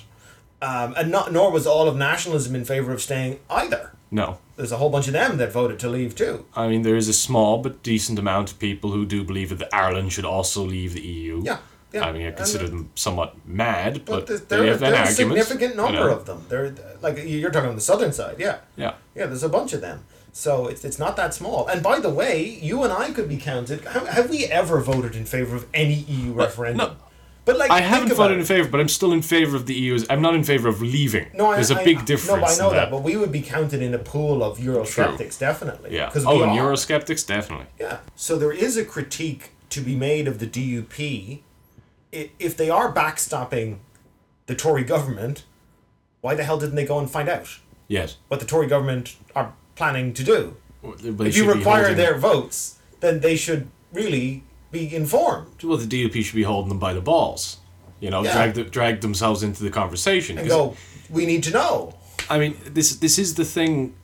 Um, and not, nor was all of nationalism in favour of staying either. No. There's a whole bunch of them that voted to leave too. I mean, there is a small but decent amount of people who do believe that Ireland should also leave the E U. Yeah, yeah. I mean, I consider and, them somewhat mad, but, but there, they have that argument. There's an a significant number of them. They're, like, you're talking on the southern side, yeah. Yeah. Yeah, there's a bunch of them. So it's it's not that small. And by the way, you and I could be counted. Have, have we ever voted in favour of any E U but, referendum? No. But like, I haven't voted in favour, but I'm still in favour of the E U. I'm not in favour of leaving. No, I, There's a I, big difference. No, but I know that. that, but we would be counted in a pool of Eurosceptics, True. definitely. Yeah. Oh, and Eurosceptics, definitely. Yeah. So there is a critique to be made of the D U P if they are backstopping the Tory government, why the hell didn't they go and find out? Yes. What the Tory government are planning to do? Well, if you require holding... their votes, then they should really be informed. Well, the D U P should be holding them by the balls. You know, yeah. drag the, drag themselves into the conversation. And go, we need to know. I mean, this this is the thing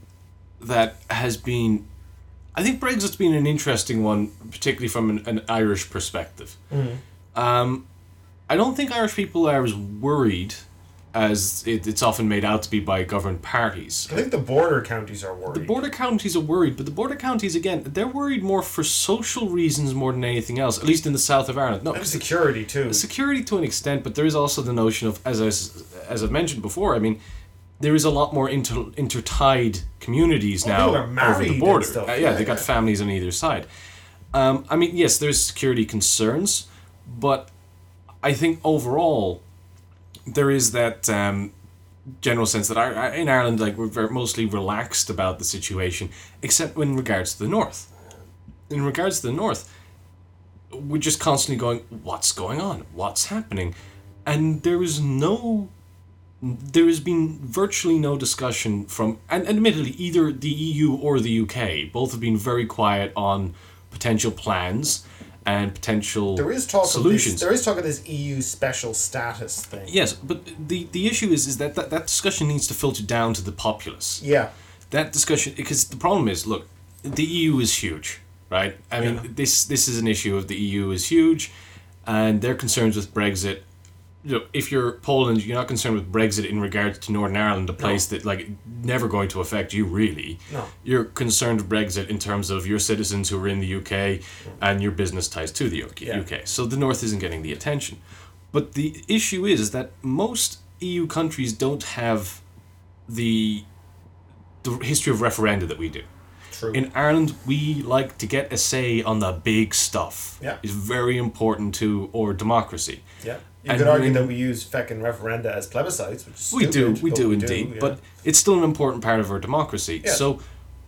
that has been... I think Brexit's been an interesting one, particularly from an, an Irish perspective. Mm-hmm. Um, I don't think Irish people are as worried as it, it's often made out to be by governed parties. I think the border counties are worried. The border counties are worried, but the border counties, again, they're worried more for social reasons more than anything else, at least in the south of Ireland. No, and security, too. Security to an extent, but there is also the notion of, as, I, as I've mentioned before, I mean, there is a lot more inter, intertied communities oh, now over the border. Stuff, uh, yeah, yeah, they got families on either side. Um, I mean, yes, there's security concerns, but I think overall there is that um, general sense that I, I, in Ireland, like, we're very mostly relaxed about the situation, except in regards to the North. In regards to the North, we're just constantly going, what's going on? What's happening? And there is no... There has been virtually no discussion from, and admittedly, either the E U or the U K. Both have been very quiet on potential plans and potential there is talk solutions. Of this, there is talk of this E U special status thing. Yes, but the, the issue is is that, that that discussion needs to filter down to the populace. Yeah. That discussion, because the problem is, look, the E U is huge, right? I mean, yeah. this this is an issue of the E U is huge, and their concerns with Brexit. You know, if you're Poland, you're not concerned with Brexit in regards to Northern Ireland, a place no. that, like, never going to affect you, really. No. You're concerned with Brexit in terms of your citizens who are in the U K and your business ties to the U K. Yeah. U K. So the North isn't getting the attention. But the issue is that most E U countries don't have the the history of referenda that we do. True. In Ireland, we like to get a say on the big stuff. Yeah. It's very important to our democracy. Yeah. You and could argue we, that we use feckin' referenda as plebiscites, which is we stupid, do, we do we indeed, do, yeah. But it's still an important part of our democracy. Yeah. So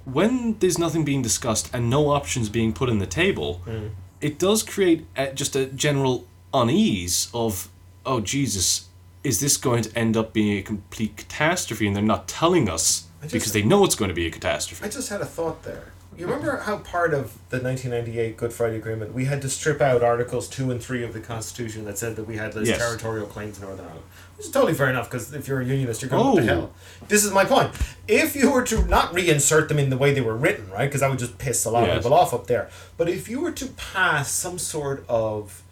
when there's nothing being discussed and no options being put on the table, mm. it does create a, just a general unease of, oh Jesus, is this going to end up being a complete catastrophe? And they're not telling us just, because they know it's going to be a catastrophe. I just had a thought there. You remember how part of the nineteen ninety-eight Good Friday Agreement, we had to strip out Articles two and three of the Constitution that said that we had those yes. territorial claims in Northern Ireland? Which is totally fair enough, because if you're a unionist, you're going, oh. what the hell? This is my point. If you were to not reinsert them in the way they were written, right, because that would just piss a lot yes. of people off up there, but if you were to pass some sort of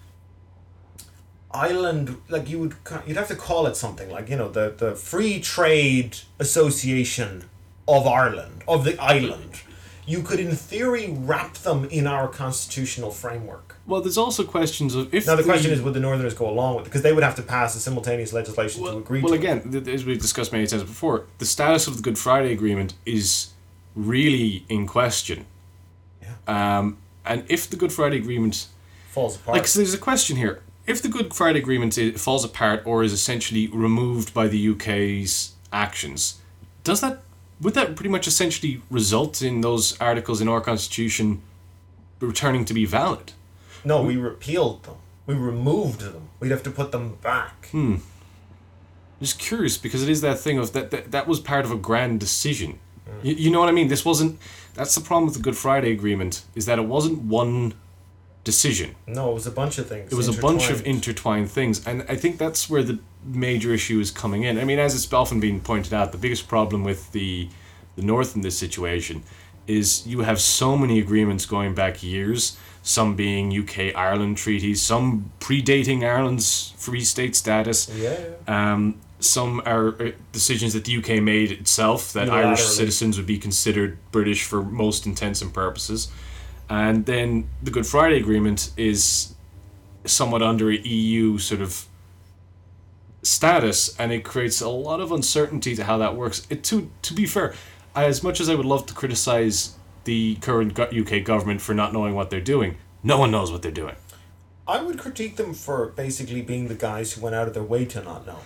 island, like you would, you'd have to call it something, like, you know, the, the Free Trade Association of Ireland, of the island... You could, in theory, wrap them in our constitutional framework. Well, there's also questions of if... Now, the, the question is, would the Northerners go along with it? Because they would have to pass a simultaneous legislation well, to agree well, to Well, again, it. As we've discussed many times before, the status of the Good Friday Agreement is really in question. Yeah. Um, and if the Good Friday Agreement... Falls apart. Like, so there's a question here. If the Good Friday Agreement is, falls apart or is essentially removed by the U K's actions, does that... Would that pretty much essentially result in those articles in our constitution returning to be valid? No, we, we repealed them. We removed them. We'd have to put them back. Hmm. I'm just curious, because it is that thing of that that, that was part of a grand decision. Mm. You, you know what I mean? This wasn't... That's the problem with the Good Friday Agreement, is that it wasn't one decision. No, it was a bunch of things. It was a bunch of intertwined things, and I think that's where the major issue is coming in. I mean, as it's often been pointed out, the biggest problem with the the North in this situation is you have so many agreements going back years, some being U K-Ireland treaties, some predating Ireland's free state status. Yeah. Um, some are decisions that the U K made itself, that Unilaterally. Irish citizens would be considered British for most intents and purposes. And then the Good Friday Agreement is somewhat under E U sort of status, and it creates a lot of uncertainty to how that works. It, to to be fair, as much as I would love to criticize the current U K government for not knowing what they're doing, no one knows what they're doing. I would critique them for basically being the guys who went out of their way to not know.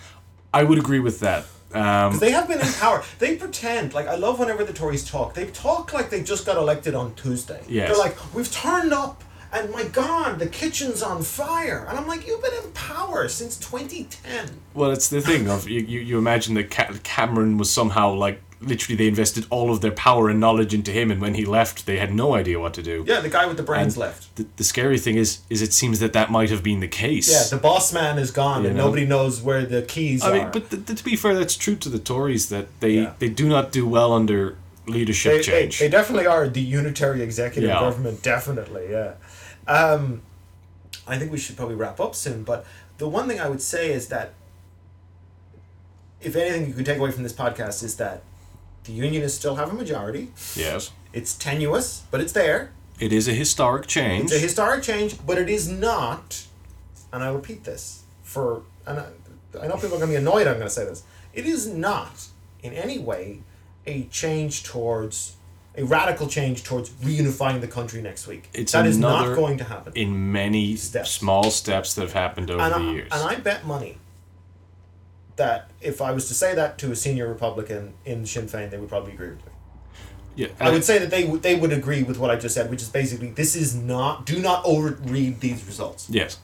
I would agree with that. Because um, they have been in power. They pretend, like, I love whenever the Tories talk, they talk like they just got elected on Tuesday. Yes. They're like, we've turned up And my God, the kitchen's on fire. And I'm like, you've been in power since twenty ten. Well, it's the thing of, you, you, you imagine that Ca- Cameron was somehow like, literally they invested all of their power and knowledge into him, and when he left, they had no idea what to do. Yeah, the guy with the brains and left. The, the scary thing is, is it seems that that might have been the case. Yeah, the boss man is gone, you and know? Nobody knows where the keys I are. I mean, but th- th- to be fair, that's true to the Tories, that they, yeah. they do not do well under leadership they, change. They, they definitely are the unitary executive yeah. government, definitely, yeah. Um, I think we should probably wrap up soon, but the one thing I would say is that if anything you could take away from this podcast is that the Unionists still have a majority. Yes. It's tenuous, but it's there. It is a historic change. It's a historic change, but it is not, and I repeat this, for, and I, I know people are going to be annoyed I'm going to say this, it is not in any way a change towards, a radical change towards reunifying the country next week. It's that is not going to happen. In many steps. small steps that have happened over and the I, years. And I bet money that if I was to say that to a senior Republican in Sinn Féin, they would probably agree with me. Yeah, I would say that they would they would agree with what I just said, which is basically, this is not, do not overread these results. Yes.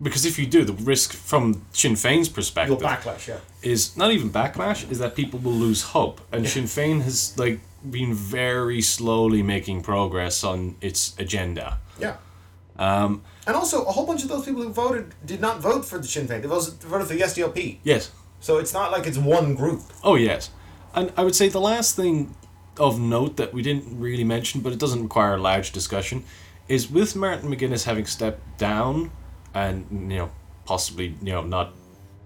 Because if you do, the risk from Sinn Féin's perspective... Your backlash, yeah. Is not even backlash, is that people will lose hope. And Sinn Féin has like been very slowly making progress on its agenda. Yeah. Um, and also, a whole bunch of those people who voted did not vote for the Sinn Féin. They voted for the S D L P. Yes. So it's not like it's one group. Oh, yes. And I would say the last thing of note that we didn't really mention, but it doesn't require a large discussion, is with Martin McGuinness having stepped down and, you know, possibly, you know, not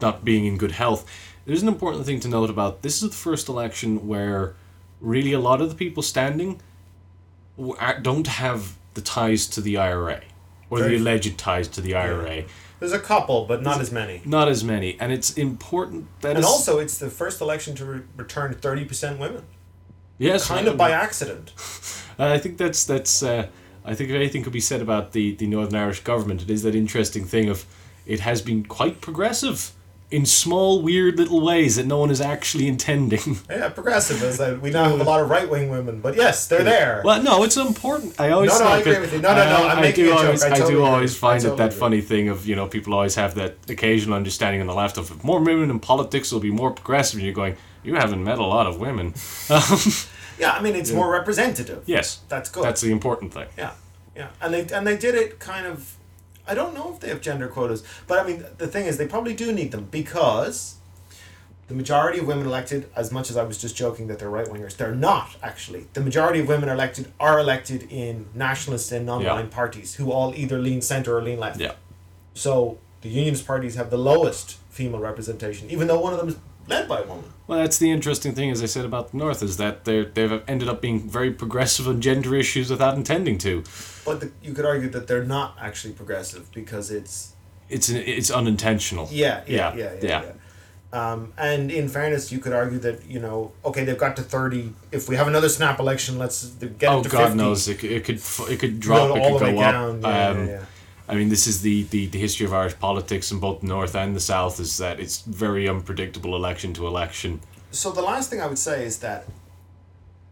not being in good health, there's an important thing to note about this is the first election where really a lot of the people standing don't have the ties to the I R A. Or the alleged ties to the I R A. Yeah. There's a couple, but not There's as many. Not as many. And it's important that And it's, also, it's the first election to re- return thirty percent women. Yes. Kind of by accident. And I think that's... that's. Uh, I think if anything could be said about the, the Northern Irish government, it is that interesting thing of it has been quite progressive in small, weird little ways that no one is actually intending. Yeah, progressive. Is that we now have a lot of right-wing women, but yes, they're there. Well, no, it's important. I always no, no, I agree with you. No, no, no. I'm I making do a always, joke. I, I totally do always agree. find totally it that agree. funny thing of, you know, people always have that occasional understanding on the left of if more women in politics will be more progressive. And you're going, you haven't met a lot of women. Um, yeah, I mean, it's yeah. more representative. Yes, that's good. That's the important thing. Yeah, yeah, and they and they did it kind of. I don't know if they have gender quotas, but I mean, the thing is, they probably do need them because the majority of women elected, as much as I was just joking that they're right-wingers, they're not, actually. The majority of women elected are elected in nationalist and non-aligned yeah. parties who all either lean centre or lean left. Yeah. So the Unionist parties have the lowest female representation, even though one of them is led by a woman. Well, that's the interesting thing, as I said about the North, is that they they've ended up being very progressive on gender issues without intending to. But the, you could argue that they're not actually progressive because it's it's an, it's unintentional. Yeah, yeah, yeah, yeah. yeah, yeah. yeah. Um, and in fairness, you could argue that, you know, okay, they've got to thirty. If we have another snap election, let's get oh, it to God fifty. Knows it, it could it could drop, it could go up. Down. Yeah, um, yeah, yeah. I mean, this is the, the, the history of Irish politics in both the North and the South, is that it's very unpredictable election to election. So the last thing I would say is that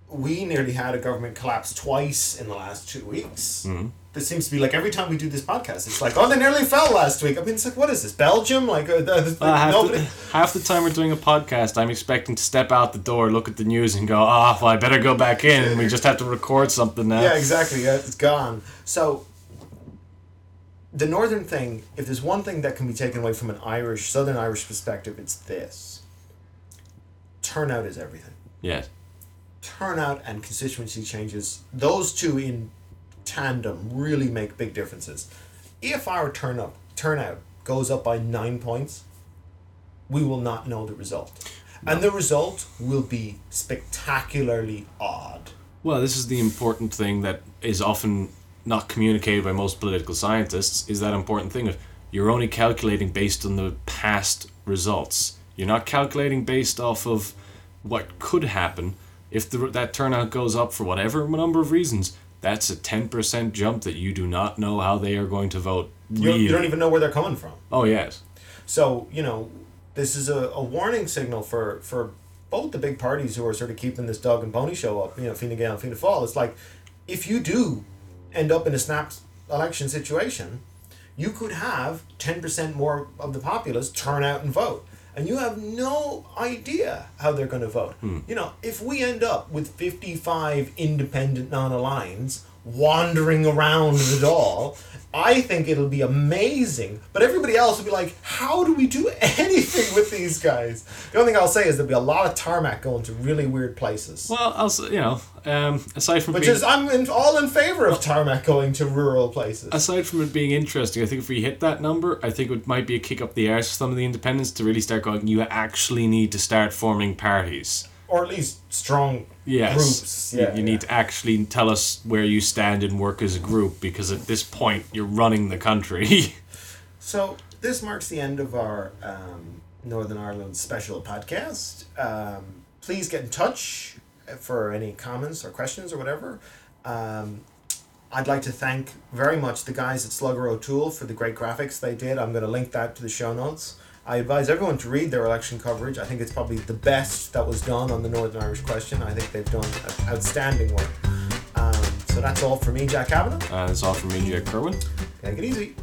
we nearly had a government collapse twice in the last two weeks. Mm-hmm. This seems to be like every time we do this podcast, it's like, oh, they nearly fell last week. I mean, it's like, what is this, Belgium? Like, uh, the, the, uh, half, nobody... the, half the time we're doing a podcast, I'm expecting to step out the door, look at the news and go, oh, well, I better go back in and we just have to record something now. Yeah, exactly. Yeah, it's gone. So... the Northern thing, if there's one thing that can be taken away from an Irish, Southern Irish perspective, it's this. Turnout is everything. Yes. Turnout and constituency changes, those two in tandem really make big differences. If our turn up, turnout goes up by nine points, we will not know the result. No. And the result will be spectacularly odd. Well, this is the important thing that is often... not communicated by most political scientists, is that important thing of you're only calculating based on the past results. You're not calculating based off of what could happen. If the, that turnout goes up for whatever number of reasons, that's a ten percent jump that you do not know how they are going to vote. You, you don't even know where they're coming from. Oh, yes. So, you know, this is a, a warning signal for, for both the big parties who are sort of keeping this dog and pony show up, you know, Fine Gael and Fianna Fáil. It's like, if you do end up in a snap election situation, you could have ten percent more of the populace turn out and vote. And you have no idea how they're going to vote. Hmm. You know, if we end up with fifty-five independent non-aligneds wandering around it all, I think it'll be amazing. But everybody else will be like, how do we do anything with these guys? The only thing I'll say is there'll be a lot of tarmac going to really weird places. Well, also, you know, um, aside from Which being... is, I'm in, all in favour of tarmac going to rural places. Aside from it being interesting, I think if we hit that number, I think it might be a kick up the arse for some of the independents to really start going, you actually need to start forming parties. Or at least strong yes. groups. Yeah, you you yeah. need to actually tell us where you stand and work as a group, because at this point you're running the country. So this marks the end of our um, Northern Ireland special podcast. Um, please get in touch for any comments or questions or whatever. Um, I'd like to thank very much the guys at Slugger O'Toole for the great graphics they did. I'm going to link that to the show notes. I advise everyone to read their election coverage. I think it's probably the best that was done on the Northern Irish question. I think they've done outstanding work. Um, so that's all for me, Jack Kavanagh. Uh, that's all for me, Jack Kerwin. Take it easy.